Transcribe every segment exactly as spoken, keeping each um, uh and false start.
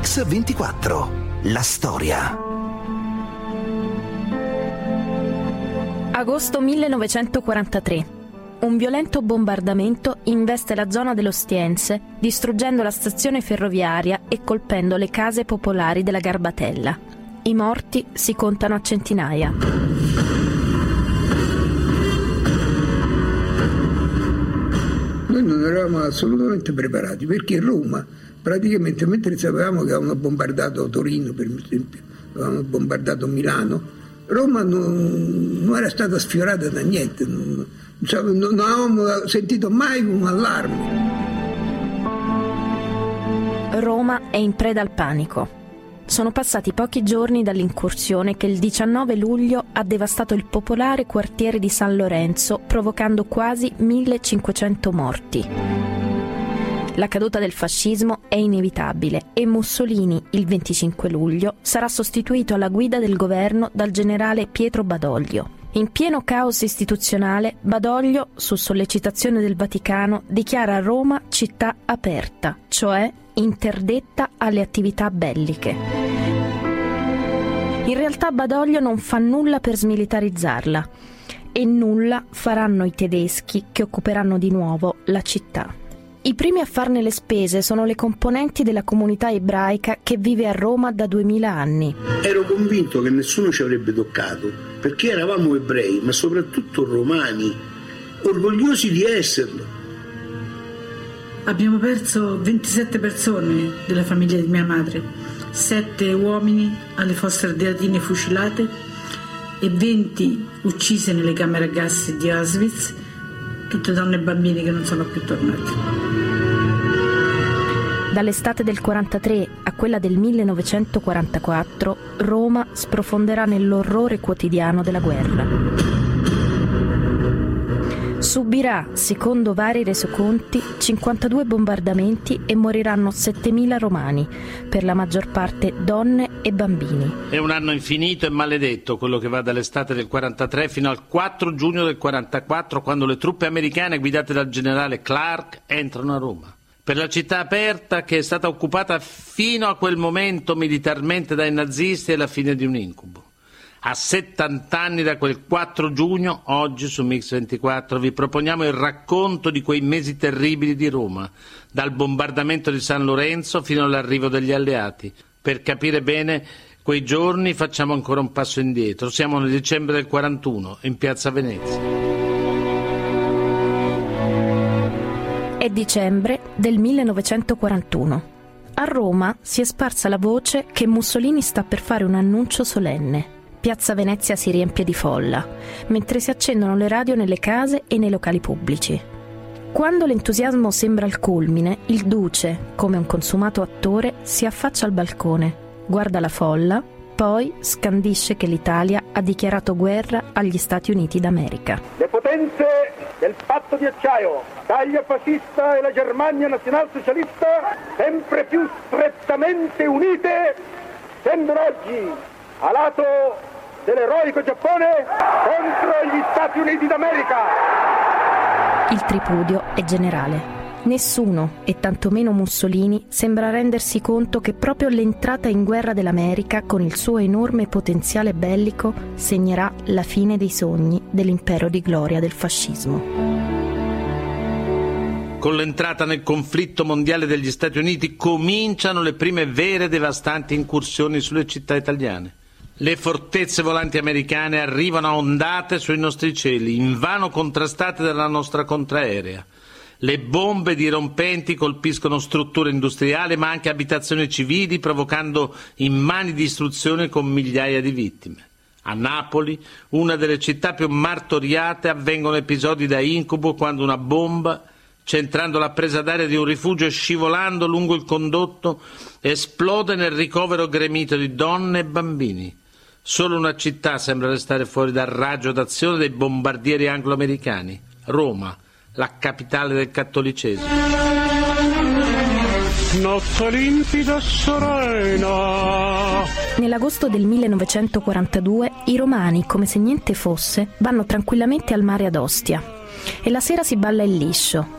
X ventiquattro, la storia. Agosto millenovecentoquarantatré. Un violento bombardamento investe la zona dell'Ostiense, distruggendo la stazione ferroviaria e colpendo le case popolari della Garbatella. I morti si contano a centinaia. Non eravamo assolutamente preparati, perché Roma, praticamente, mentre sapevamo che avevano bombardato Torino, per esempio, avevano bombardato Milano, Roma non, non era stata sfiorata da niente, non, non, non avevamo sentito mai un allarme. Roma è in preda al panico. Sono passati pochi giorni dall'incursione che il diciannove luglio ha devastato il popolare quartiere di San Lorenzo, provocando quasi millecinquecento morti. La caduta del fascismo è inevitabile e Mussolini, il venticinque luglio, sarà sostituito alla guida del governo dal generale Pietro Badoglio. In pieno caos istituzionale, Badoglio, su sollecitazione del Vaticano, dichiara Roma città aperta, cioè interdetta alle attività belliche. In realtà Badoglio non fa nulla per smilitarizzarla e nulla faranno i tedeschi che occuperanno di nuovo la città. I primi a farne le spese sono le componenti della comunità ebraica che vive a Roma da duemila anni. Ero convinto che nessuno ci avrebbe toccato, perché eravamo ebrei, ma soprattutto romani, orgogliosi di esserlo. Abbiamo perso ventisette persone della famiglia di mia madre, sette uomini alle Fosse Ardeatine fucilate e venti uccise nelle camere a gas di Auschwitz, tutte donne e bambini che non sono più tornati. Dall'estate del quarantatré a quella del millenovecentoquarantaquattro, Roma sprofonderà nell'orrore quotidiano della guerra. Subirà, secondo vari resoconti, cinquantadue bombardamenti e moriranno settemila romani, per la maggior parte donne e bambini. È un anno infinito e maledetto quello che va dall'estate del quarantatré fino al quattro giugno del quarantaquattro, quando le truppe americane guidate dal generale Clark entrano a Roma. Per la città aperta, che è stata occupata fino a quel momento militarmente dai nazisti, è la fine di un incubo. A settant'anni da quel quattro giugno, oggi su Mix ventiquattro vi proponiamo il racconto di quei mesi terribili di Roma, dal bombardamento di San Lorenzo fino all'arrivo degli alleati. Per capire bene quei giorni facciamo ancora un passo indietro. Siamo nel dicembre del quarantuno, in Piazza Venezia. È dicembre del millenovecentoquarantuno. A Roma si è sparsa la voce che Mussolini sta per fare un annuncio solenne. Piazza Venezia si riempie di folla, mentre si accendono le radio nelle case e nei locali pubblici. Quando l'entusiasmo sembra al culmine, il Duce, come un consumato attore, si affaccia al balcone, guarda la folla, poi scandisce che l'Italia ha dichiarato guerra agli Stati Uniti d'America. Le potenze del patto di acciaio, l'Italia fascista e la Germania nazionalsocialista, sempre più strettamente unite, sembrano oggi a lato dell'eroico Giappone contro gli Stati Uniti d'America. Il tripudio è generale. Nessuno, e tantomeno Mussolini, sembra rendersi conto che proprio l'entrata in guerra dell'America, con il suo enorme potenziale bellico, segnerà la fine dei sogni dell'impero di gloria del fascismo. Con l'entrata nel conflitto mondiale degli Stati Uniti cominciano le prime vere e devastanti incursioni sulle città italiane. Le fortezze volanti americane arrivano a ondate sui nostri cieli, invano contrastate dalla nostra contraerea. Le bombe dirompenti colpiscono strutture industriali ma anche abitazioni civili, provocando immani distruzioni con migliaia di vittime. A Napoli, una delle città più martoriate, avvengono episodi da incubo quando una bomba, centrando la presa d'aria di un rifugio e scivolando lungo il condotto, esplode nel ricovero gremito di donne e bambini. Solo una città sembra restare fuori dal raggio d'azione dei bombardieri anglo-americani: Roma, la capitale del cattolicesimo. Notte limpida, serena. Nell'agosto del millenovecentoquarantadue i romani, come se niente fosse, vanno tranquillamente al mare ad Ostia e la sera si balla il liscio.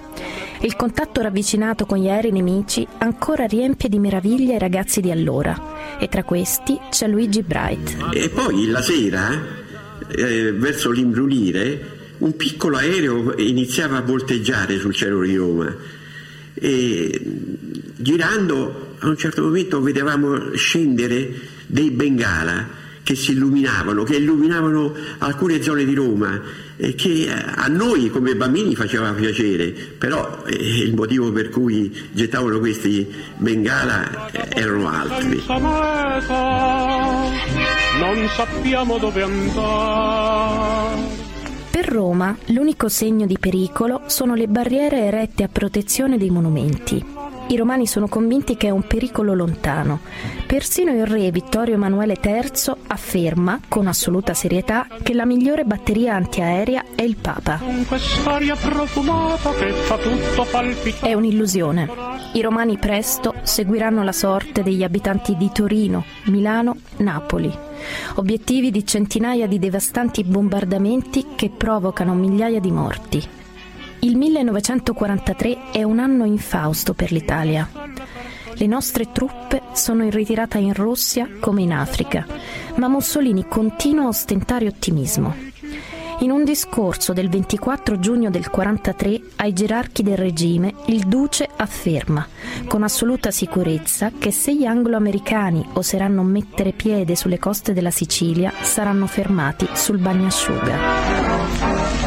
Il contatto ravvicinato con gli aerei nemici ancora riempie di meraviglia i ragazzi di allora, e tra questi c'è Luigi Bright. E poi la sera, eh, verso l'imbrunire, un piccolo aereo iniziava a volteggiare sul cielo di Roma e girando a un certo momento vedevamo scendere dei Bengala che si illuminavano, che illuminavano alcune zone di Roma e che a noi come bambini faceva piacere, però eh, il motivo per cui gettavano questi Bengala eh, erano altri. Non sappiamo dove andare. Per Roma l'unico segno di pericolo sono le barriere erette a protezione dei monumenti. I romani sono convinti che è un pericolo lontano. Persino il re Vittorio Emanuele terzo afferma, con assoluta serietà, che la migliore batteria antiaerea è il Papa. È un'illusione. I romani presto seguiranno la sorte degli abitanti di Torino, Milano, Napoli. Obiettivi di centinaia di devastanti bombardamenti che provocano migliaia di morti. Il millenovecentoquarantatré è un anno infausto per l'Italia. Le nostre truppe sono in ritirata in Russia come in Africa, ma Mussolini continua a ostentare ottimismo. In un discorso del ventiquattro giugno del quarantatré ai gerarchi del regime, il duce afferma con assoluta sicurezza che se gli anglo-americani oseranno mettere piede sulle coste della Sicilia saranno fermati sul bagnasciuga.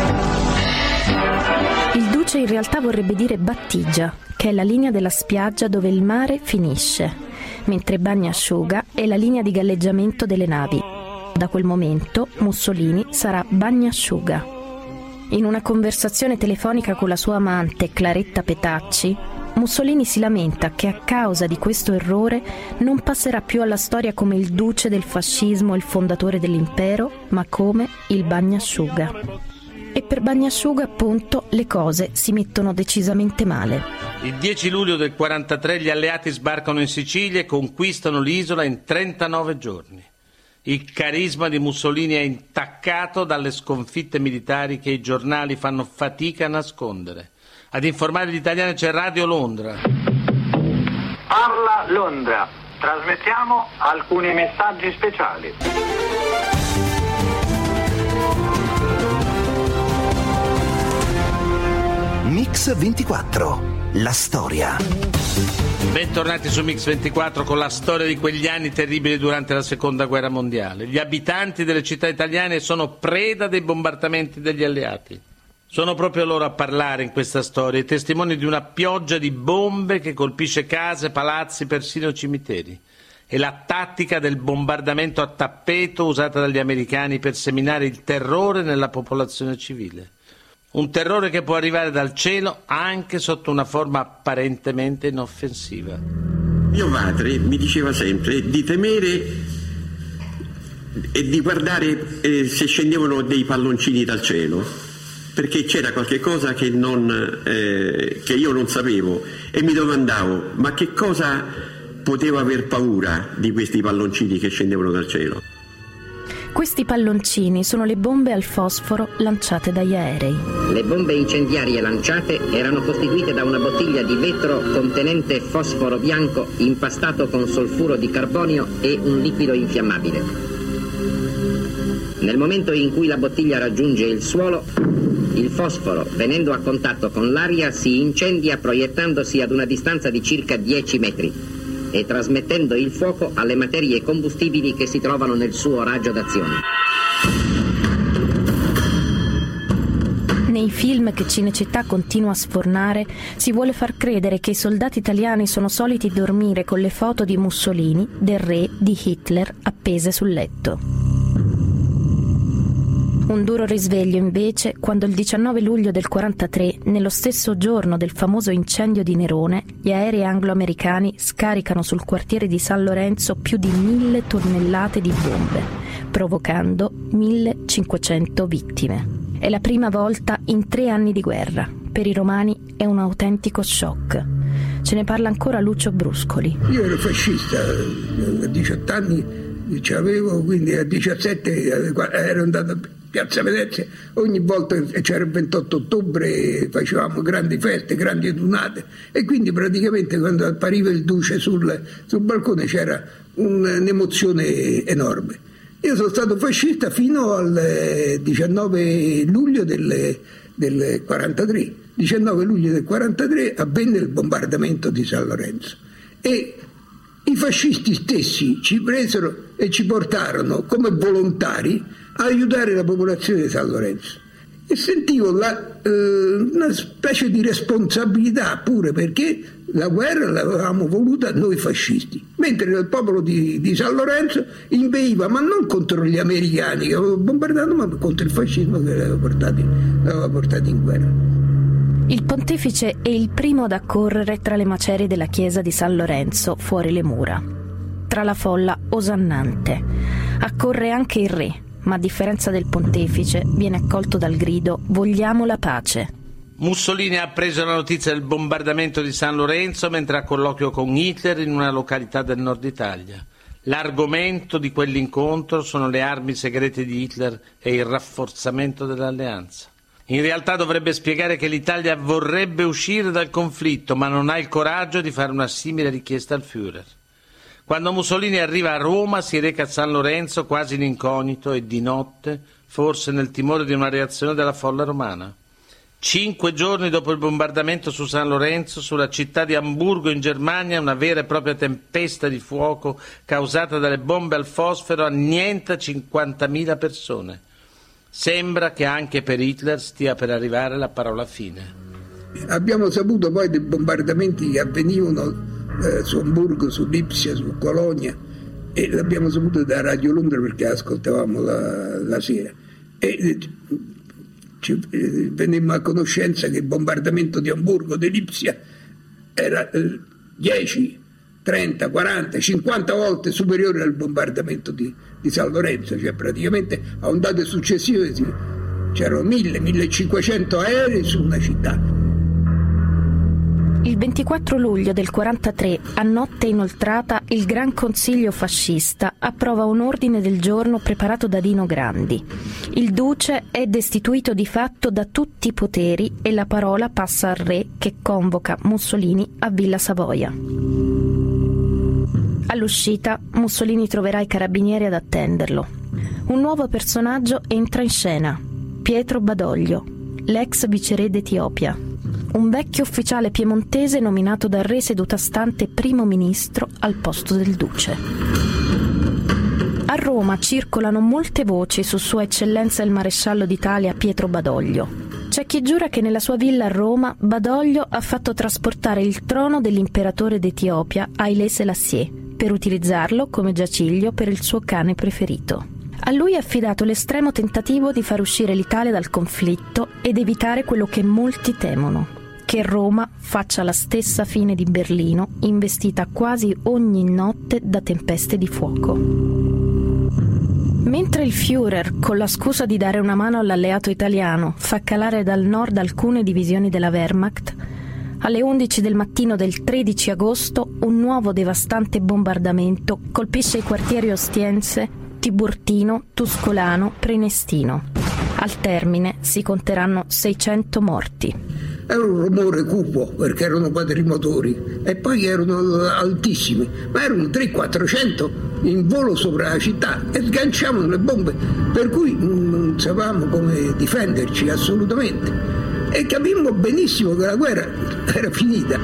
Il duce in realtà vorrebbe dire battigia, che è la linea della spiaggia dove il mare finisce, mentre bagnasciuga è la linea di galleggiamento delle navi. Da quel momento Mussolini sarà bagnasciuga. In una conversazione telefonica con la sua amante Claretta Petacci, Mussolini si lamenta che a causa di questo errore non passerà più alla storia come il duce del fascismo e il fondatore dell'impero, ma come il bagnasciuga. E per bagnasciuga, appunto, le cose si mettono decisamente male. Il dieci luglio del quarantatré gli alleati sbarcano in Sicilia e conquistano l'isola in trentanove giorni. Il carisma di Mussolini è intaccato dalle sconfitte militari che i giornali fanno fatica a nascondere. Ad informare gli italiani c'è Radio Londra. Parla Londra. Trasmettiamo alcuni messaggi speciali. Mix ventiquattro. La storia. Bentornati su Mix ventiquattro con la storia di quegli anni terribili durante la seconda guerra mondiale. Gli abitanti delle città italiane sono preda dei bombardamenti degli alleati. Sono proprio loro a parlare in questa storia, i testimoni di una pioggia di bombe che colpisce case, palazzi, persino cimiteri. È la tattica del bombardamento a tappeto usata dagli americani per seminare il terrore nella popolazione civile. Un terrore che può arrivare dal cielo anche sotto una forma apparentemente inoffensiva. Mio padre mi diceva sempre di temere e di guardare eh, se scendevano dei palloncini dal cielo, perché c'era qualche cosa che, non, eh, che io non sapevo e mi domandavo ma che cosa poteva aver paura di questi palloncini che scendevano dal cielo. Questi palloncini sono le bombe al fosforo lanciate dagli aerei. Le bombe incendiarie lanciate erano costituite da una bottiglia di vetro contenente fosforo bianco impastato con solfuro di carbonio e un liquido infiammabile. Nel momento in cui la bottiglia raggiunge il suolo, il fosforo, venendo a contatto con l'aria, si incendia proiettandosi ad una distanza di circa dieci metri. E trasmettendo il fuoco alle materie combustibili che si trovano nel suo raggio d'azione. Nei film che Cinecittà continua a sfornare si vuole far credere che i soldati italiani sono soliti dormire con le foto di Mussolini, del re, di Hitler appese sul letto. Un duro risveglio invece quando il diciannove luglio del quarantatré, nello stesso giorno del famoso incendio di Nerone, gli aerei anglo-americani scaricano sul quartiere di San Lorenzo più di mille tonnellate di bombe, provocando millecinquecento vittime. È la prima volta in tre anni di guerra. Per i romani è un autentico shock. Ce ne parla ancora Lucio Bruscoli. Io ero fascista, a diciotto anni ce l'avevo, quindi a diciassette ero andato Piazza Venezia, ogni volta c'era il ventotto ottobre, facevamo grandi feste, grandi adunate, e quindi praticamente quando appariva il duce sul, sul balcone c'era un'emozione enorme. Io sono stato fascista fino al diciannove luglio del, del quarantatré. diciannove luglio del quarantatré avvenne il bombardamento di San Lorenzo e i fascisti stessi ci presero e ci portarono come volontari a aiutare la popolazione di San Lorenzo. E sentivo la, eh, una specie di responsabilità pure, perché la guerra l'avevamo voluta noi fascisti, mentre il popolo di, di San Lorenzo inveiva, ma non contro gli americani che avevano bombardato, ma contro il fascismo che l'aveva portati, l'aveva portati in guerra. Il pontefice è il primo ad accorrere tra le macerie della chiesa di San Lorenzo fuori le mura, tra la folla osannante. Accorre anche il re, ma a differenza del pontefice viene accolto dal grido «Vogliamo la pace». Mussolini ha preso la notizia del bombardamento di San Lorenzo mentre a colloquio con Hitler in una località del nord Italia. L'argomento di quell'incontro sono le armi segrete di Hitler e il rafforzamento dell'alleanza. In realtà dovrebbe spiegare che l'Italia vorrebbe uscire dal conflitto, ma non ha il coraggio di fare una simile richiesta al Führer. Quando Mussolini arriva a Roma si reca a San Lorenzo quasi in incognito e di notte, forse nel timore di una reazione della folla romana. Cinque giorni dopo il bombardamento su San Lorenzo, sulla città di Amburgo in Germania, una vera e propria tempesta di fuoco causata dalle bombe al fosforo annienta cinquantamila persone. Sembra che anche per Hitler stia per arrivare la parola fine. Abbiamo saputo poi dei bombardamenti che avvenivano eh, su Amburgo, su Lipsia, su Colonia, e l'abbiamo saputo da Radio Londra perché ascoltavamo la, la sera. E, Ci, eh, venemmo a conoscenza che il bombardamento di Amburgo, di Lipsia, era eh, dieci, trenta, quaranta, cinquanta volte superiore al bombardamento di, di San Lorenzo, cioè praticamente a ondate successive c'erano mille, millecinquecento aerei su una città. Il ventiquattro luglio del quarantatré, a notte inoltrata, il Gran Consiglio fascista approva un ordine del giorno preparato da Dino Grandi. Il duce è destituito di fatto da tutti i poteri e la parola passa al re, che convoca Mussolini a Villa Savoia. All'uscita, Mussolini troverà i carabinieri ad attenderlo. Un nuovo personaggio entra in scena, Pietro Badoglio, l'ex viceré d'Etiopia. Un vecchio ufficiale piemontese nominato dal re seduta stante primo ministro al posto del duce. A Roma circolano molte voci su Sua Eccellenza il Maresciallo d'Italia Pietro Badoglio. C'è chi giura che nella sua villa a Roma Badoglio ha fatto trasportare il trono dell'imperatore d'Etiopia Haile Selassie per utilizzarlo come giaciglio per il suo cane preferito. A lui è affidato l'estremo tentativo di far uscire l'Italia dal conflitto ed evitare quello che molti temono, che Roma faccia la stessa fine di Berlino, investita quasi ogni notte da tempeste di fuoco. Mentre il Führer, con la scusa di dare una mano all'alleato italiano, fa calare dal nord alcune divisioni della Wehrmacht, alle undici del mattino del tredici agosto un nuovo devastante bombardamento colpisce i quartieri Ostiense, Tiburtino, Tuscolano, Prenestino. Al termine si conteranno seicento morti. Era un rumore cupo perché erano quattro motori e poi erano altissimi, ma erano tre quattrocento in volo sopra la città e sganciavano le bombe, per cui non sapevamo come difenderci assolutamente e capimmo benissimo che la guerra era finita.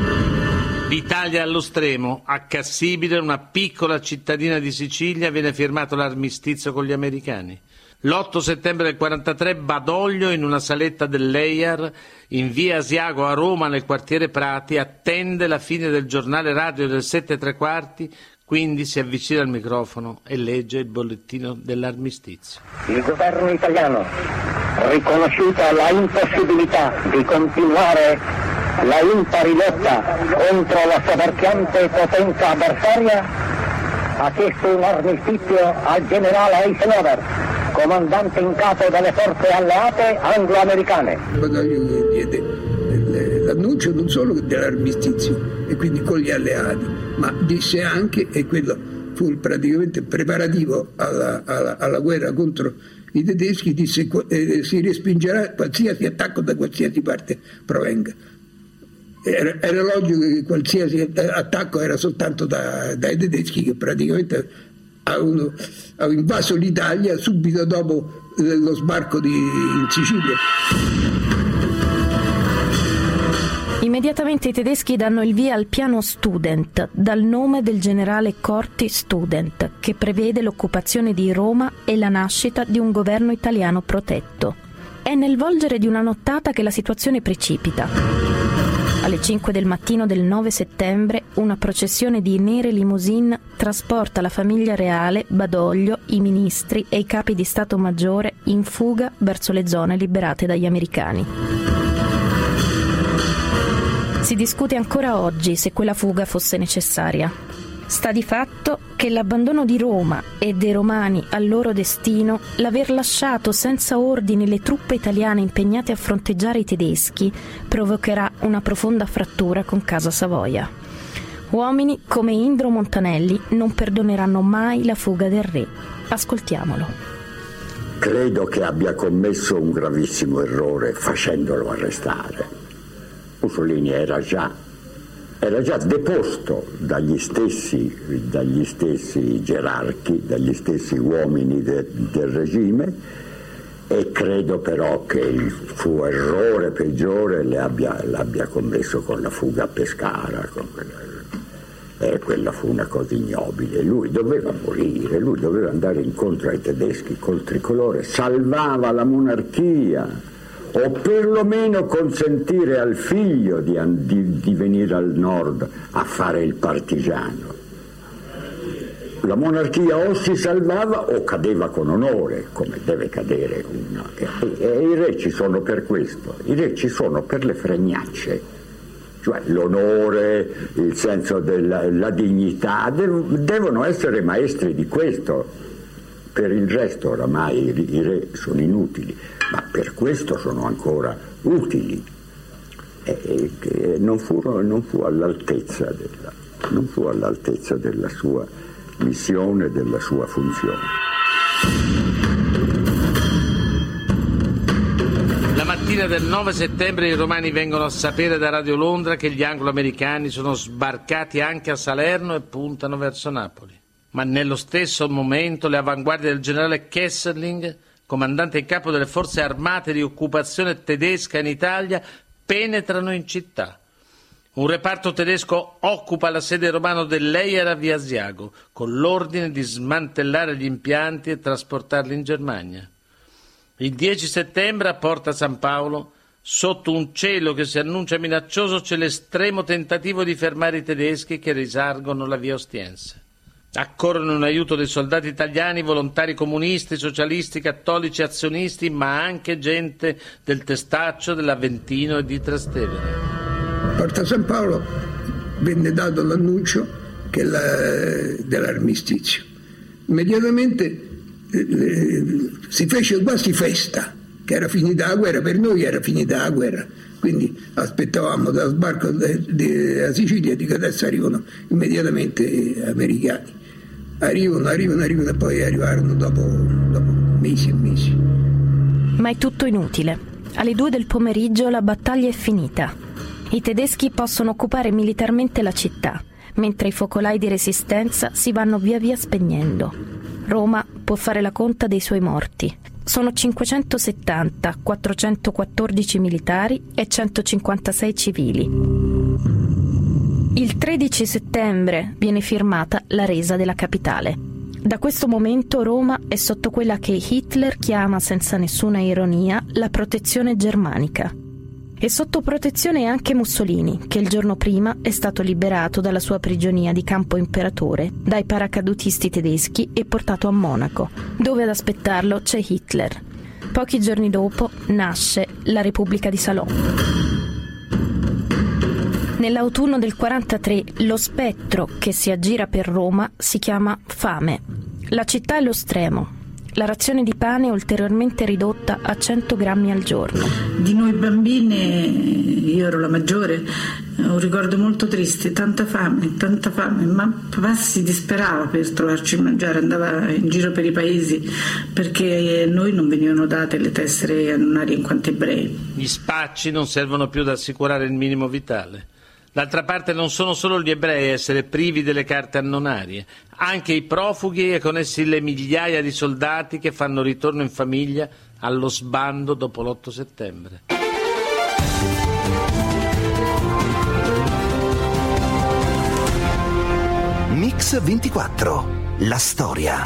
L'Italia allo stremo, a Cassibile, una piccola cittadina di Sicilia, viene firmato l'armistizio con gli americani. l'otto settembre del quarantatré Badoglio, in una saletta dell'Eiar, in via Asiago a Roma, nel quartiere Prati, attende la fine del giornale radio del sette e tre quarti, quindi si avvicina al microfono e legge il bollettino dell'armistizio. Il governo italiano, riconosciuta la impossibilità di continuare la impari lotta contro la soverchiante potenza avversaria, ha chiesto un armistizio al generale Eisenhower, comandante in capo delle forze alleate anglo-americane. Badoglio diede l'annuncio non solo dell'armistizio e quindi con gli alleati, ma disse anche, e quello fu praticamente preparativo alla, alla, alla guerra contro i tedeschi disse eh, si respingerà qualsiasi attacco da qualsiasi parte provenga. Era, era logico che qualsiasi attacco era soltanto da, dai tedeschi, che praticamente avevano, avevano invaso l'Italia subito dopo lo sbarco di, in Sicilia. Immediatamente i tedeschi danno il via al piano Student, dal nome del generale Corti Student, che prevede l'occupazione di Roma e la nascita di un governo italiano protetto. È nel volgere di una nottata che la situazione precipita. Alle cinque del mattino del nove settembre, una processione di nere limousine trasporta la famiglia reale, Badoglio, i ministri e i capi di Stato Maggiore in fuga verso le zone liberate dagli americani. Si discute ancora oggi se quella fuga fosse necessaria. Sta di fatto che l'abbandono di Roma e dei romani al loro destino, l'aver lasciato senza ordini le truppe italiane impegnate a fronteggiare i tedeschi, provocherà una profonda frattura con Casa Savoia. Uomini come Indro Montanelli non perdoneranno mai la fuga del re. Ascoltiamolo. Credo che abbia commesso un gravissimo errore facendolo arrestare. Mussolini era già, era già deposto dagli stessi, dagli stessi gerarchi, dagli stessi uomini de, del regime, e credo però che il suo errore peggiore le abbia, l'abbia commesso con la fuga a Pescara. Con quella, eh, quella fu una cosa ignobile. Lui doveva morire, lui doveva andare incontro ai tedeschi col tricolore, salvava la monarchia, o perlomeno consentire al figlio di, di, di venire al nord a fare il partigiano. La monarchia o si salvava o cadeva con onore, come deve cadere una. E, e i re ci sono per questo, i re ci sono per le fregnacce, cioè l'onore, il senso della la dignità, dev, devono essere maestri di questo. Per il resto oramai i re sono inutili, ma per questo sono ancora utili. E, e non, fu, non, fu all'altezza della, non fu all'altezza della sua missione, della sua funzione. La mattina del nove settembre i romani vengono a sapere da Radio Londra che gli anglo-americani sono sbarcati anche a Salerno e puntano verso Napoli. Ma nello stesso momento le avanguardie del generale Kesselring, comandante in capo delle forze armate di occupazione tedesca in Italia, penetrano in città. Un reparto tedesco occupa la sede romana dell'Eiar a via Asiago, con l'ordine di smantellare gli impianti e trasportarli in Germania. Il dieci settembre a Porta San Paolo, sotto un cielo che si annuncia minaccioso, c'è l'estremo tentativo di fermare i tedeschi che risalgono la via Ostiense. Accorrono in aiuto dei soldati italiani, volontari comunisti, socialisti, cattolici, azionisti, ma anche gente del Testaccio, dell'Aventino e di Trastevere. A Porta San Paolo venne dato l'annuncio che la, dell'armistizio. Immediatamente eh, si fece quasi festa, che era finita la guerra, per noi era finita la guerra. Quindi aspettavamo dallo sbarco della Sicilia, dico adesso arrivano immediatamente gli americani. Arrivano, arrivano, arrivano e poi arrivarono dopo, dopo mesi e mesi. Ma è tutto inutile. Alle due del pomeriggio la battaglia è finita. I tedeschi possono occupare militarmente la città, mentre i focolai di resistenza si vanno via via spegnendo. Roma può fare la conta dei suoi morti. Sono cinquecentosettanta, quattrocentoquattordici militari e centocinquantasei civili. Il tredici settembre viene firmata la resa della capitale. Da questo momento Roma è sotto quella che Hitler chiama, senza nessuna ironia, la protezione germanica. E sotto protezione è anche Mussolini, che il giorno prima è stato liberato dalla sua prigionia di Campo Imperatore dai paracadutisti tedeschi e portato a Monaco, dove ad aspettarlo c'è Hitler. Pochi giorni dopo nasce la Repubblica di Salò. Nell'autunno del quarantatré lo spettro che si aggira per Roma si chiama fame. La città è lo stremo. la razione di pane è ulteriormente ridotta a cento grammi al giorno. Di noi bambini, io ero la maggiore, un ricordo molto triste, tanta fame, tanta fame, ma papà si disperava per trovarci a mangiare, andava in giro per i paesi perché a noi non venivano date le tessere annunarie in quanto ebrei. Gli spacci non servono più ad assicurare il minimo vitale. D'altra parte non sono solo gli ebrei a essere privi delle carte annonarie, anche i profughi e con essi le migliaia di soldati che fanno ritorno in famiglia allo sbando dopo l'otto settembre. Mix ventiquattro, la storia.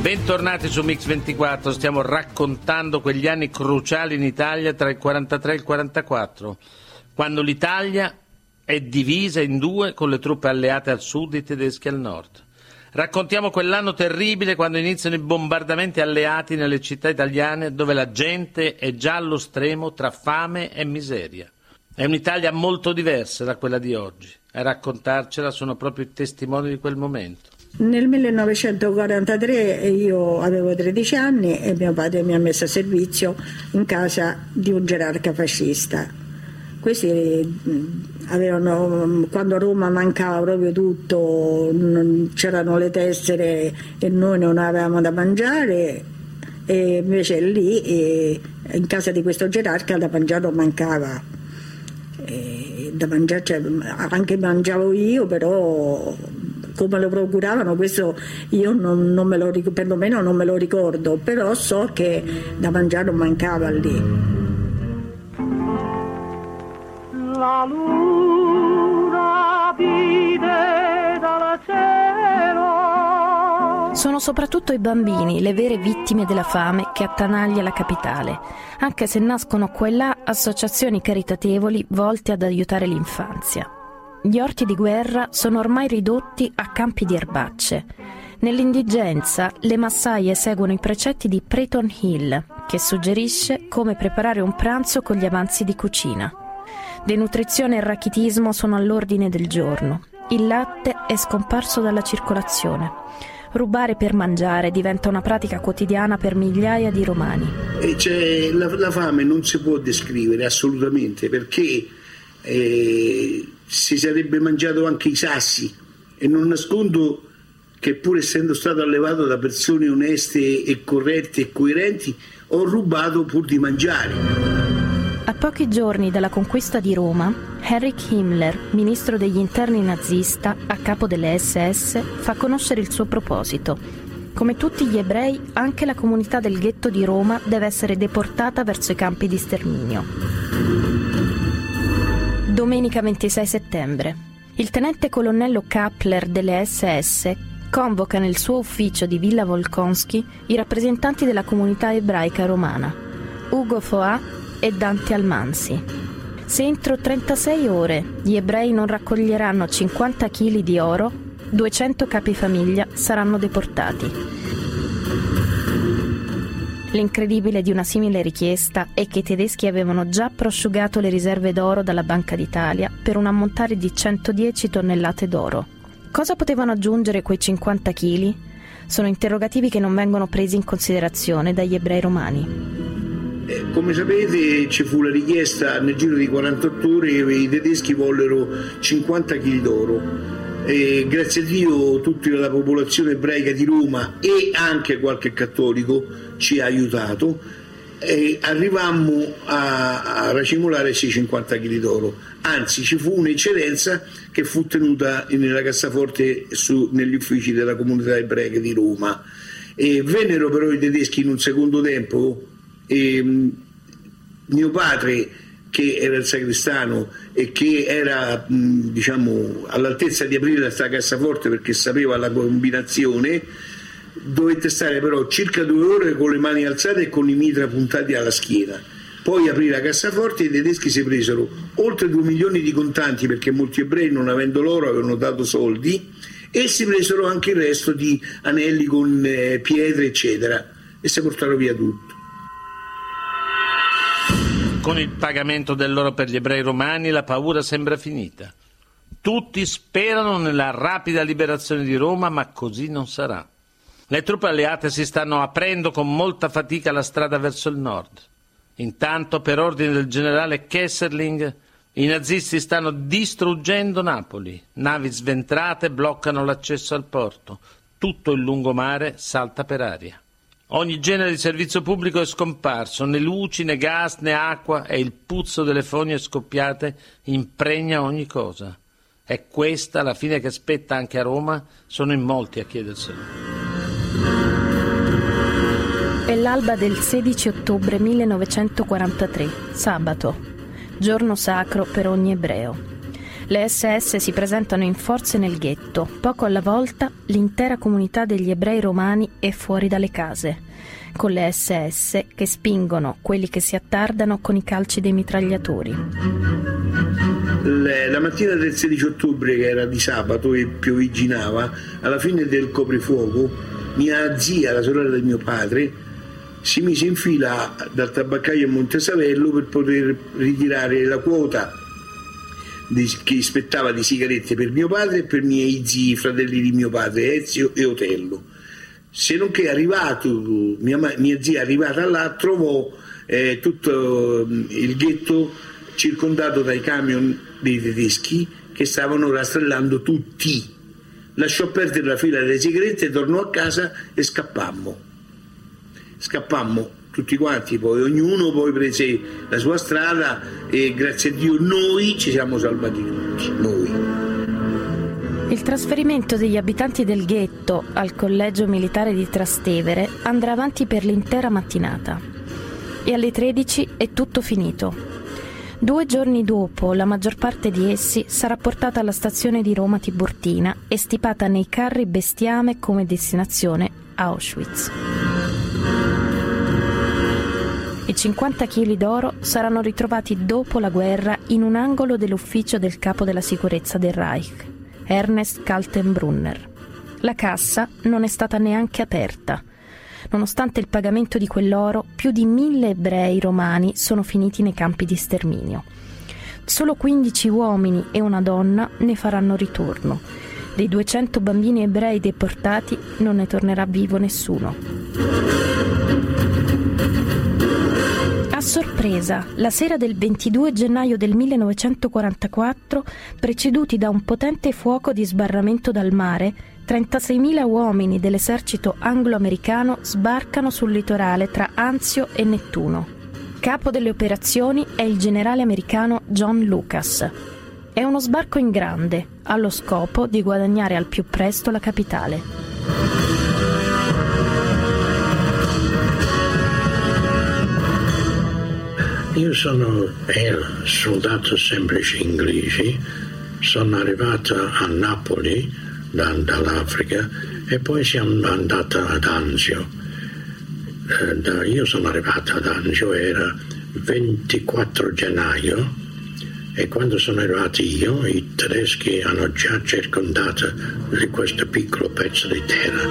Bentornati su Mix ventiquattro, stiamo raccontando quegli anni cruciali in Italia tra il quarantatré e il quarantaquattro. Quando l'Italia è divisa in due con le truppe alleate al sud e i tedeschi al nord. Raccontiamo quell'anno terribile quando iniziano i bombardamenti alleati nelle città italiane dove la gente è già allo stremo tra fame e miseria. È un'Italia molto diversa da quella di oggi. A raccontarcela sono proprio i testimoni di quel momento. Nel millenovecentoquarantatré io avevo tredici anni e mio padre mi ha messo a servizio in casa di un gerarca fascista. Questi avevano, quando a Roma mancava proprio tutto, non, c'erano le tessere e noi non avevamo da mangiare, e invece lì e, in casa di questo gerarca da mangiare non mancava, e, da mangiare, cioè, anche mangiavo io, però come lo procuravano questo io non, non me lo ricordo, perlomeno non me lo ricordo, però so che da mangiare non mancava lì. La luna vide dal cielo. Sono soprattutto i bambini le vere vittime della fame che attanaglia la capitale, anche se nascono qua e là associazioni caritatevoli volte ad aiutare l'infanzia. Gli orti di guerra sono ormai ridotti a campi di erbacce. Nell'indigenza le massaie seguono i precetti di Prethon Hill, che suggerisce come preparare un pranzo con gli avanzi di cucina. Denutrizione e rachitismo sono all'ordine del giorno. Il latte è scomparso dalla circolazione. Rubare per mangiare diventa una pratica quotidiana per migliaia di romani. E cioè, la, la fame non si può descrivere assolutamente, perché eh, si sarebbe mangiato anche i sassi, e non nascondo che pur essendo stato allevato da persone oneste e corrette e coerenti ho rubato pur di mangiare. A pochi giorni dalla conquista di Roma, Heinrich Himmler, ministro degli interni nazista, a capo delle esse esse, fa conoscere il suo proposito. Come tutti gli ebrei, anche la comunità del ghetto di Roma deve essere deportata verso i campi di sterminio. Domenica ventisei settembre. Il tenente colonnello Kappler delle esse esse convoca nel suo ufficio di Villa Volkonsky i rappresentanti della comunità ebraica romana. Ugo Foà e Dante Almansi. Se entro trentasei ore gli ebrei non raccoglieranno cinquanta chili di oro, duecento capifamiglia saranno deportati. L'incredibile di una simile richiesta è che i tedeschi avevano già prosciugato le riserve d'oro dalla Banca d'Italia per un ammontare di centodieci tonnellate d'oro. Cosa potevano aggiungere quei cinquanta chili? Sono interrogativi che non vengono presi in considerazione dagli ebrei romani. Come sapete ci fu la richiesta nel giro di quarantotto ore, i tedeschi vollero cinquanta chili d'oro e grazie a Dio tutta la popolazione ebraica di Roma e anche qualche cattolico ci ha aiutato e arrivammo a, a racimolare sì cinquanta chili d'oro, anzi ci fu un'eccedenza che fu tenuta nella cassaforte su, negli uffici della comunità ebraica di Roma, e vennero però i tedeschi in un secondo tempo. E mio padre, che era il sagrestano e che era diciamo all'altezza di aprire questa cassaforte perché sapeva la combinazione, dovette stare però circa due ore con le mani alzate e con i mitra puntati alla schiena. Poi aprì la cassaforte e i tedeschi si presero oltre due milioni di contanti, perché molti ebrei non avendo l'oro avevano dato soldi, e si presero anche il resto di anelli con eh, pietre eccetera, e si portarono via tutto. Con il pagamento dell'oro per gli ebrei romani la paura sembra finita. Tutti sperano nella rapida liberazione di Roma, ma così non sarà. Le truppe alleate si stanno aprendo con molta fatica la strada verso il nord. Intanto, per ordine del generale Kesselring, i nazisti stanno distruggendo Napoli. Navi sventrate bloccano l'accesso al porto. Tutto il lungomare salta per aria. Ogni genere di servizio pubblico è scomparso. Né luci, né gas, né acqua, e il puzzo delle fogne scoppiate impregna ogni cosa. È questa la fine che spetta anche a Roma. Sono in molti a chiederselo. È l'alba del sedici ottobre millenovecentoquarantatré, sabato, giorno sacro per ogni ebreo. Le esse esse si presentano in forze nel ghetto. Poco alla volta l'intera comunità degli ebrei romani è fuori dalle case, con le esse esse che spingono quelli che si attardano con i calci dei mitragliatori. La mattina del sedici ottobre, che era di sabato e piovigginava, alla fine del coprifuoco, mia zia, la sorella di mio padre, si mise in fila dal tabaccaio a Montesavello per poter ritirare la quota che spettava di sigarette per mio padre e per i miei zii, fratelli di mio padre, Ezio e Otello. Se non che arrivato, mia, mia zia arrivata là trovò eh, tutto il ghetto circondato dai camion dei tedeschi che stavano rastrellando tutti. Lasciò perdere la fila delle sigarette, tornò a casa e scappammo. Scappammo tutti quanti, poi ognuno poi prese la sua strada e grazie a Dio noi ci siamo salvati tutti, noi. Il trasferimento degli abitanti del ghetto al collegio militare di Trastevere andrà avanti per l'intera mattinata e alle tredici è tutto finito. Due giorni dopo la maggior parte di essi sarà portata alla stazione di Roma Tiburtina e stipata nei carri bestiame come destinazione Auschwitz. I cinquanta chilogrammi d'oro saranno ritrovati dopo la guerra in un angolo dell'ufficio del capo della sicurezza del Reich, Ernest Kaltenbrunner. La cassa non è stata neanche aperta. Nonostante il pagamento di quell'oro, più di mille ebrei romani sono finiti nei campi di sterminio. Solo quindici uomini e una donna ne faranno ritorno. Dei duecento bambini ebrei deportati non ne tornerà vivo nessuno. A sorpresa, la sera del ventidue gennaio del millenovecentoquarantaquattro, preceduti da un potente fuoco di sbarramento dal mare, trentaseimila uomini dell'esercito anglo-americano sbarcano sul litorale tra Anzio e Nettuno. Capo delle operazioni è il generale americano John Lucas. È uno sbarco in grande, allo scopo di guadagnare al più presto la capitale. Io sono un soldato semplice inglese, sono arrivato a Napoli da, dall'Africa e poi siamo andati ad Anzio. Eh, da, io sono arrivato ad Anzio, era ventiquattro gennaio e quando sono arrivato io i tedeschi hanno già circondato questo piccolo pezzo di terra.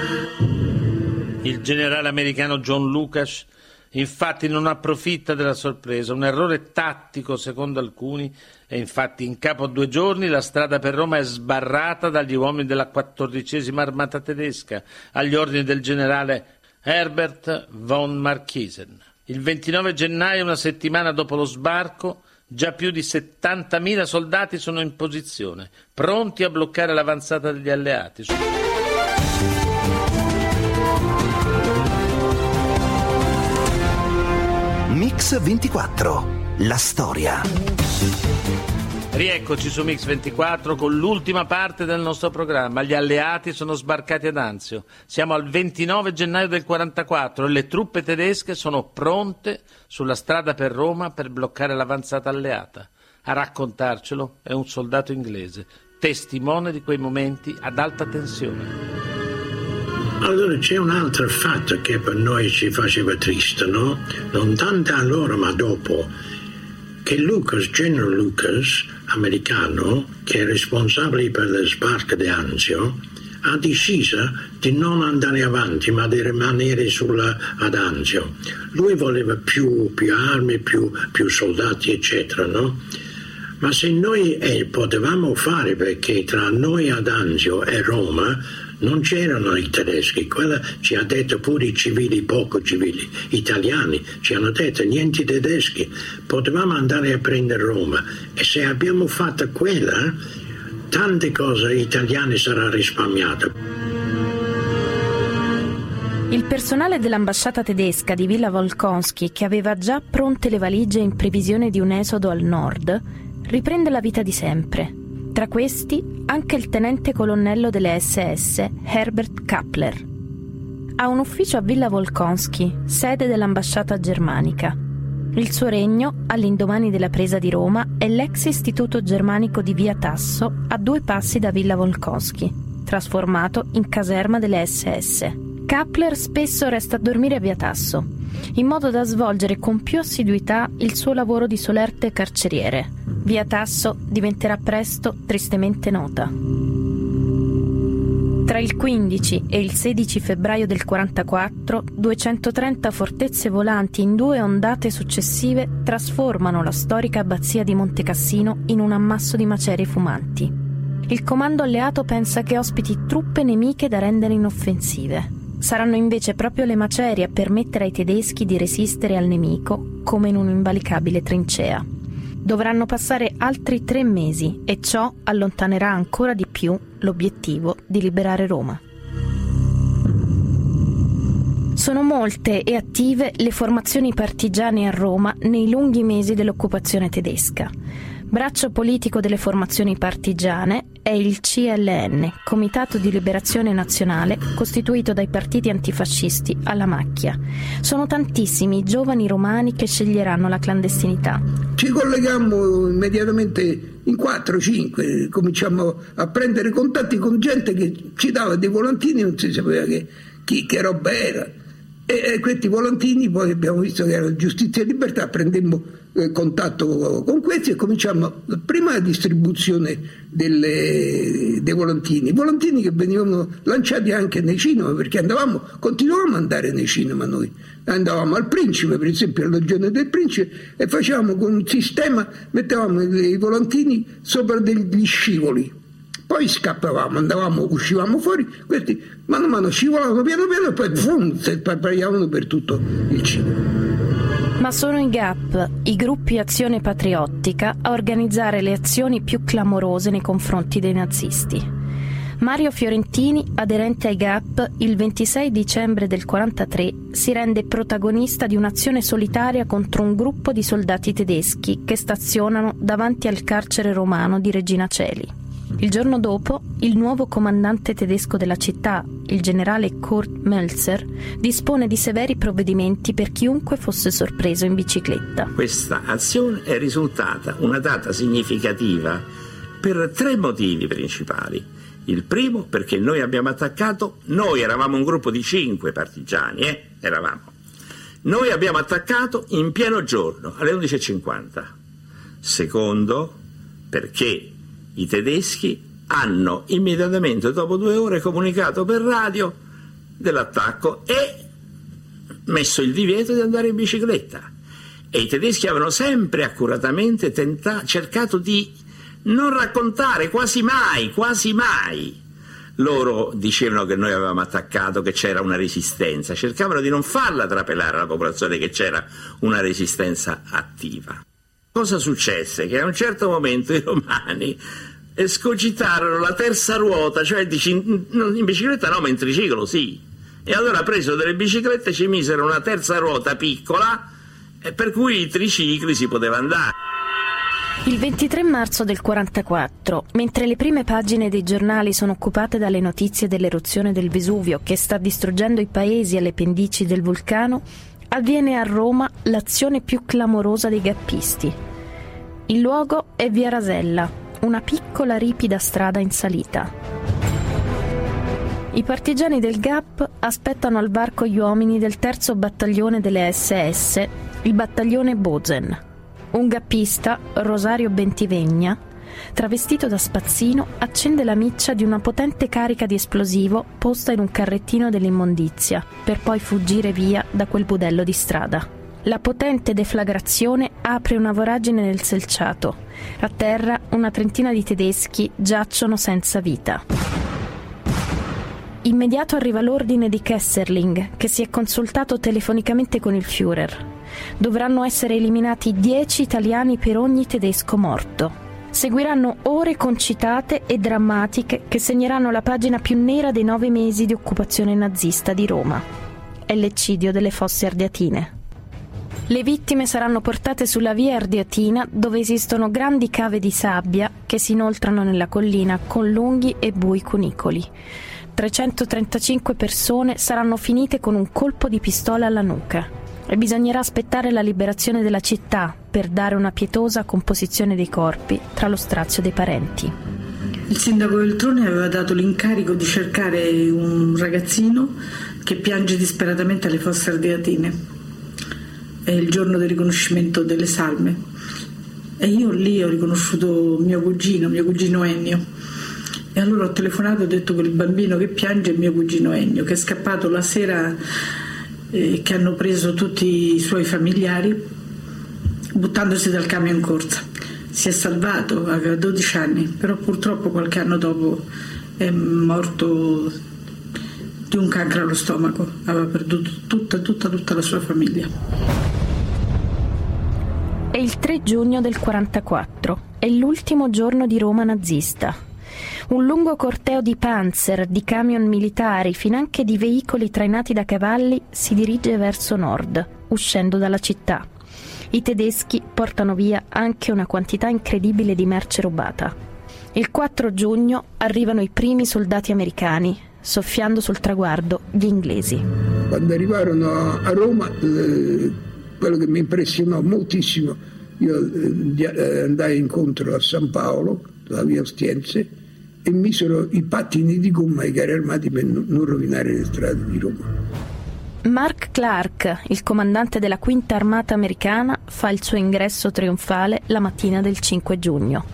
Il generale americano John Lucas infatti non approfitta della sorpresa, un errore tattico secondo alcuni, e infatti in capo a due giorni la strada per Roma è sbarrata dagli uomini della quattordicesima armata tedesca agli ordini del generale Herbert von Marchisen. Il ventinove gennaio, una settimana dopo lo sbarco, già più di settantamila soldati sono in posizione, pronti a bloccare l'avanzata degli alleati. Mix ventiquattro, la storia. Rieccoci su Mix ventiquattro con l'ultima parte del nostro programma. Gli alleati sono sbarcati ad Anzio. Siamo al ventinove gennaio del quarantaquattro e le truppe tedesche sono pronte sulla strada per Roma per bloccare l'avanzata alleata. A raccontarcelo è un soldato inglese, testimone di quei momenti ad alta tensione. Allora c'è un altro fatto che per noi ci faceva triste, no? Non tanto allora ma dopo, che Lucas, General Lucas, americano, che è responsabile per le sbarche di Anzio, ha deciso di non andare avanti ma di rimanere sulla, ad Anzio. Lui voleva più, più armi, più, più soldati eccetera, no? Ma se noi eh, potevamo fare, perché tra noi ad Anzio e Roma non c'erano i tedeschi, quella ci ha detto pure i civili, poco civili, italiani, ci hanno detto niente tedeschi, potevamo andare a prendere Roma, e se abbiamo fatto quella, tante cose italiane saranno risparmiate. Il personale dell'ambasciata tedesca di Villa Volkonsky, che aveva già pronte le valigie in previsione di un esodo al nord, riprende la vita di sempre. Tra questi anche il tenente colonnello delle esse esse, Herbert Kappler. Ha un ufficio a Villa Volkonsky, sede dell'ambasciata germanica. Il suo regno, all'indomani della presa di Roma, è l'ex istituto germanico di Via Tasso, a due passi da Villa Volkonsky, trasformato in caserma delle esse esse. Kappler spesso resta a dormire a Via Tasso, in modo da svolgere con più assiduità il suo lavoro di solerte carceriere. Via Tasso diventerà presto tristemente nota. Tra il quindici e il sedici febbraio del quarantaquattro, duecentotrenta fortezze volanti in due ondate successive trasformano la storica abbazia di Montecassino in un ammasso di macerie fumanti. Il comando alleato pensa che ospiti truppe nemiche da rendere inoffensive. Saranno invece proprio le macerie a permettere ai tedeschi di resistere al nemico come in un'invalicabile trincea. Dovranno passare altri tre mesi e ciò allontanerà ancora di più l'obiettivo di liberare Roma. Sono molte e attive le formazioni partigiane a Roma nei lunghi mesi dell'occupazione tedesca. Braccio politico delle formazioni partigiane è il C L N, Comitato di Liberazione Nazionale, costituito dai partiti antifascisti alla macchia. Sono tantissimi i giovani romani che sceglieranno la clandestinità. Ci collegammo immediatamente in quattro cinque, cominciamo a prendere contatti con gente che ci dava dei volantini, non si sapeva che, chi, che roba era. E questi volantini, poi abbiamo visto che era Giustizia e Libertà, prendemmo eh, contatto con questi e cominciamo prima la distribuzione delle, dei volantini, volantini che venivano lanciati anche nei cinema, perché andavamo, continuavamo ad andare nei cinema noi, andavamo al Principe, per esempio, alla Legione del Principe, e facevamo con un sistema, mettevamo i volantini sopra degli scivoli. Poi scappavamo, andavamo, uscivamo fuori, questi mano a mano scivolavano piano piano e poi fum, si sparpagliavano per tutto il cibo. Ma sono i G A P, i gruppi Azione Patriottica, a organizzare le azioni più clamorose nei confronti dei nazisti. Mario Fiorentini, aderente ai G A P, il ventisei dicembre del quarantatré si rende protagonista di un'azione solitaria contro un gruppo di soldati tedeschi che stazionano davanti al carcere romano di Regina Coeli. Il giorno dopo, il nuovo comandante tedesco della città, il generale Kurt Mölzer, dispone di severi provvedimenti per chiunque fosse sorpreso in bicicletta. Questa azione è risultata una data significativa per tre motivi principali. Il primo, perché noi abbiamo attaccato, noi eravamo un gruppo di cinque partigiani, eh? Eravamo. Noi abbiamo attaccato in pieno giorno, alle undici e cinquanta. Secondo, perché i tedeschi hanno immediatamente dopo due ore comunicato per radio dell'attacco e messo il divieto di andare in bicicletta, e i tedeschi avevano sempre accuratamente tenta- cercato di non raccontare quasi mai, quasi mai. Loro dicevano che noi avevamo attaccato, che c'era una resistenza, cercavano di non farla trapelare alla popolazione che c'era una resistenza attiva. Cosa successe? Che a un certo momento i romani escogitarono la terza ruota, cioè in bicicletta no, ma in triciclo sì, e allora presero delle biciclette e ci misero una terza ruota piccola, per cui i tricicli si poteva andare. Il ventitré marzo del quarantaquattro, mentre le prime pagine dei giornali sono occupate dalle notizie dell'eruzione del Vesuvio che sta distruggendo i paesi alle pendici del vulcano, avviene a Roma l'azione più clamorosa dei gappisti. Il luogo è via Rasella, una piccola ripida strada in salita. I partigiani del G A P aspettano al varco gli uomini del terzo battaglione delle esse esse, il battaglione Bozen. Un gappista, Rosario Bentivegna, travestito da spazzino, accende la miccia di una potente carica di esplosivo posta in un carrettino dell'immondizia, per poi fuggire via da quel budello di strada. La potente deflagrazione apre una voragine nel selciato. A terra una trentina di tedeschi giacciono senza vita. immediato arriva l'ordine di Kesselring, che si è consultato telefonicamente con il Führer. Dovranno essere eliminati dieci italiani per ogni tedesco morto. Seguiranno ore concitate e drammatiche che segneranno la pagina più nera dei nove mesi di occupazione nazista di Roma. È l'eccidio delle Fosse Ardeatine. Le vittime saranno portate sulla via Ardeatina, dove esistono grandi cave di sabbia che si inoltrano nella collina con lunghi e bui cunicoli. trecentotrentacinque persone saranno finite con un colpo di pistola alla nuca. E bisognerà aspettare la liberazione della città per dare una pietosa composizione dei corpi tra lo strazio dei parenti. Il sindaco Veltroni aveva dato l'incarico di cercare un ragazzino che piange disperatamente alle Fosse Ardeatine. È il giorno del riconoscimento delle salme. E io lì ho riconosciuto mio cugino, mio cugino Ennio. E allora ho telefonato e ho detto che il bambino che piange è mio cugino Ennio, che è scappato la sera... che hanno preso tutti i suoi familiari buttandosi dal camion corsa. Si è salvato, aveva dodici anni, però purtroppo qualche anno dopo è morto di un cancro allo stomaco. Aveva perduto tutta, tutta, tutta la sua famiglia. È il tre giugno del quarantaquattro, è l'ultimo giorno di Roma nazista. Un lungo corteo di panzer, di camion militari, finanche di veicoli trainati da cavalli, si dirige verso nord, uscendo dalla città. I tedeschi portano via anche una quantità incredibile di merce rubata. Il quattro giugno arrivano i primi soldati americani, soffiando sul traguardo gli inglesi. Quando arrivarono a Roma, eh, quello che mi impressionò moltissimo, io eh, andai incontro a San Paolo, la via Ostiense, e misero i pattini di gomma ai carri armati per non rovinare le strade di Roma. Mark Clark, il comandante della Quinta Armata americana, fa il suo ingresso trionfale la mattina del cinque giugno.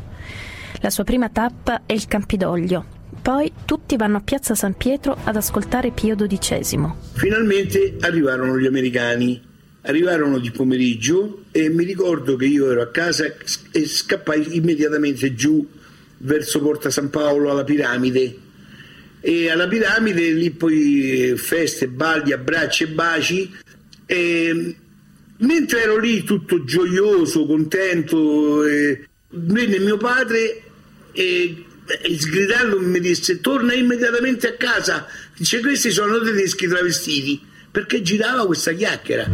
La sua prima tappa è il Campidoglio. Poi tutti vanno a Piazza San Pietro ad ascoltare Pio dodicesimo. Finalmente arrivarono gli americani. Arrivarono di pomeriggio e mi ricordo che io ero a casa e scappai immediatamente giù verso Porta San Paolo alla Piramide, e alla Piramide lì poi feste, balli, abbracci e baci, e mentre ero lì tutto gioioso, contento, eh, venne mio padre e, e sgridando mi disse: torna immediatamente a casa, dice, questi sono tedeschi travestiti, perché girava questa chiacchiera.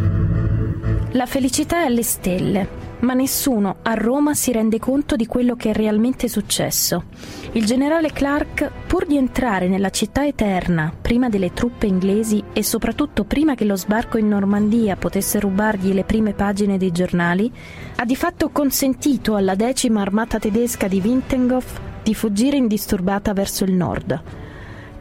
La felicità è alle stelle. Ma nessuno a Roma si rende conto di quello che è realmente successo. Il generale Clark, pur di entrare nella città eterna, prima delle truppe inglesi e soprattutto prima che lo sbarco in Normandia potesse rubargli le prime pagine dei giornali, ha di fatto consentito alla decima armata tedesca di Wintenkopf di fuggire indisturbata verso il nord.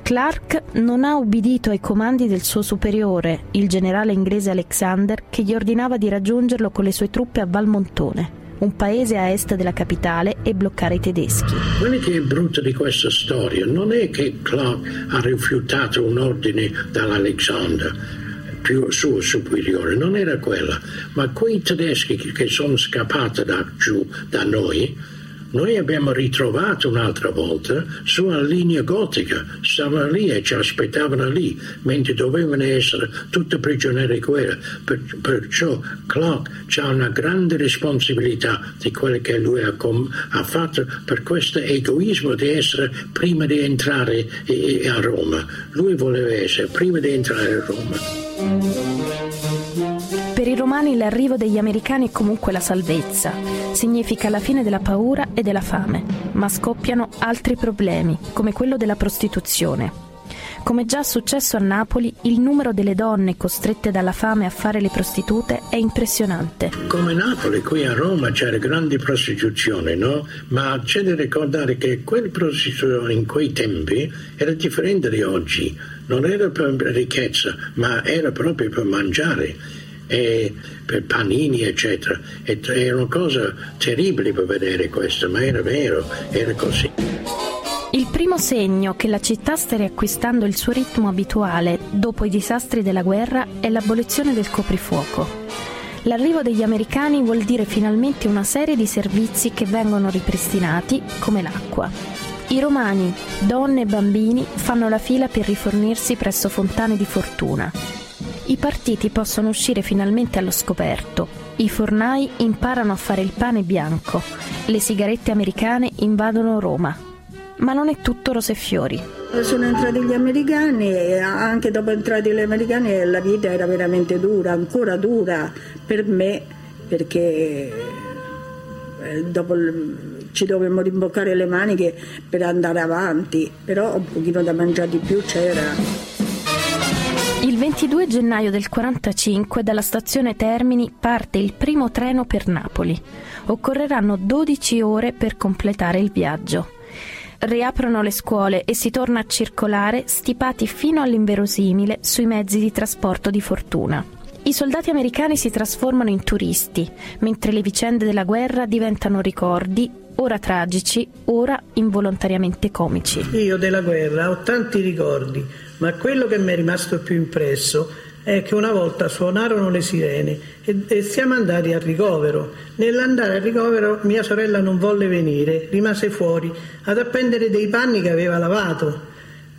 Clark non ha ubbidito ai comandi del suo superiore, il generale inglese Alexander, che gli ordinava di raggiungerlo con le sue truppe a Valmontone, un paese a est della capitale, e bloccare i tedeschi. Quello che è brutto di questa storia non è che Clark ha rifiutato un ordine dall'Alexander, più suo superiore, non era quella, ma quei tedeschi che sono scappati da giù da noi, noi abbiamo ritrovato un'altra volta sulla linea gotica, stavano lì e ci aspettavano lì, mentre dovevano essere tutti prigionieri di guerra. Per, perciò Clark ha una grande responsabilità di quello che lui ha, com- ha fatto per questo egoismo di essere prima di entrare e- e a Roma. Lui voleva essere prima di entrare a Roma. Per i romani l'arrivo degli americani è comunque la salvezza. Significa la fine della paura e della fame, ma scoppiano altri problemi, come quello della prostituzione. Come già successo a Napoli, il numero delle donne costrette dalla fame a fare le prostitute è impressionante. Come Napoli, qui a Roma c'era grande prostituzione, no? Ma c'è da ricordare che quella prostituzione in quei tempi era differente di oggi. Non era per ricchezza, ma era proprio per mangiare. E per panini eccetera, e era una cosa terribile per vedere questo, ma era vero, era così. Il primo segno che la città sta riacquistando il suo ritmo abituale dopo i disastri della guerra è l'abolizione del coprifuoco. L'arrivo degli americani vuol dire finalmente una serie di servizi che vengono ripristinati, come l'acqua. I romani, donne e bambini, fanno la fila per rifornirsi presso fontane di fortuna. I partiti possono uscire finalmente allo scoperto. I fornai imparano a fare il pane bianco. Le sigarette americane invadono Roma. Ma non è tutto rose e fiori. Sono entrati gli americani e anche dopo entrati gli americani la vita era veramente dura, ancora dura per me, perché dopo ci dovevamo rimboccare le maniche per andare avanti, però un pochino da mangiare di più c'era. Il ventidue gennaio del quarantacinque dalla stazione Termini parte il primo treno per Napoli. Occorreranno dodici ore per completare il viaggio. Riaprono le scuole e si torna a circolare, stipati fino all'inverosimile, sui mezzi di trasporto di fortuna. I soldati americani si trasformano in turisti, mentre le vicende della guerra diventano ricordi, ora tragici, ora involontariamente comici. Io della guerra ho tanti ricordi, ma quello che mi è rimasto più impresso è che una volta suonarono le sirene e, e siamo andati al ricovero. Nell'andare al ricovero mia sorella non volle venire, rimase fuori ad appendere dei panni che aveva lavato.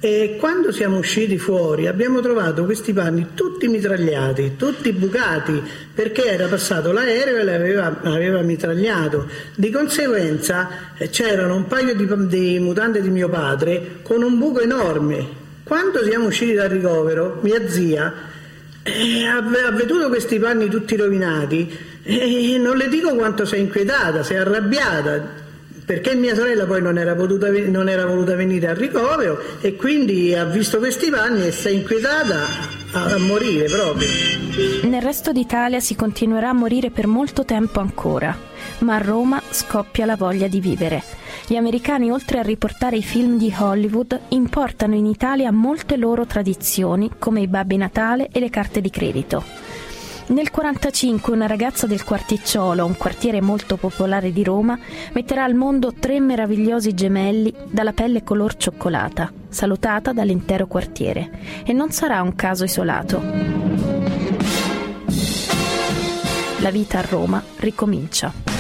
E quando siamo usciti fuori abbiamo trovato questi panni tutti mitragliati, tutti bucati, perché era passato l'aereo e l'aveva aveva mitragliato. Di conseguenza c'erano un paio di, di mutande di mio padre con un buco enorme. Quando siamo usciti dal ricovero, mia zia eh, ha veduto questi panni tutti rovinati e eh, non le dico quanto si è inquietata, si è arrabbiata, perché mia sorella poi non era, potuta, non era voluta venire al ricovero e quindi ha visto questi panni e si è inquietata a, a morire proprio. Nel resto d'Italia si continuerà a morire per molto tempo ancora, ma a Roma scoppia la voglia di vivere. Gli americani, oltre a riportare i film di Hollywood, importano in Italia molte loro tradizioni, come i Babbi Natale e le carte di credito. Nel quarantacinque una ragazza del Quarticciolo, un quartiere molto popolare di Roma, metterà al mondo tre meravigliosi gemelli dalla pelle color cioccolata, salutata dall'intero quartiere. E non sarà un caso isolato. La vita a Roma ricomincia.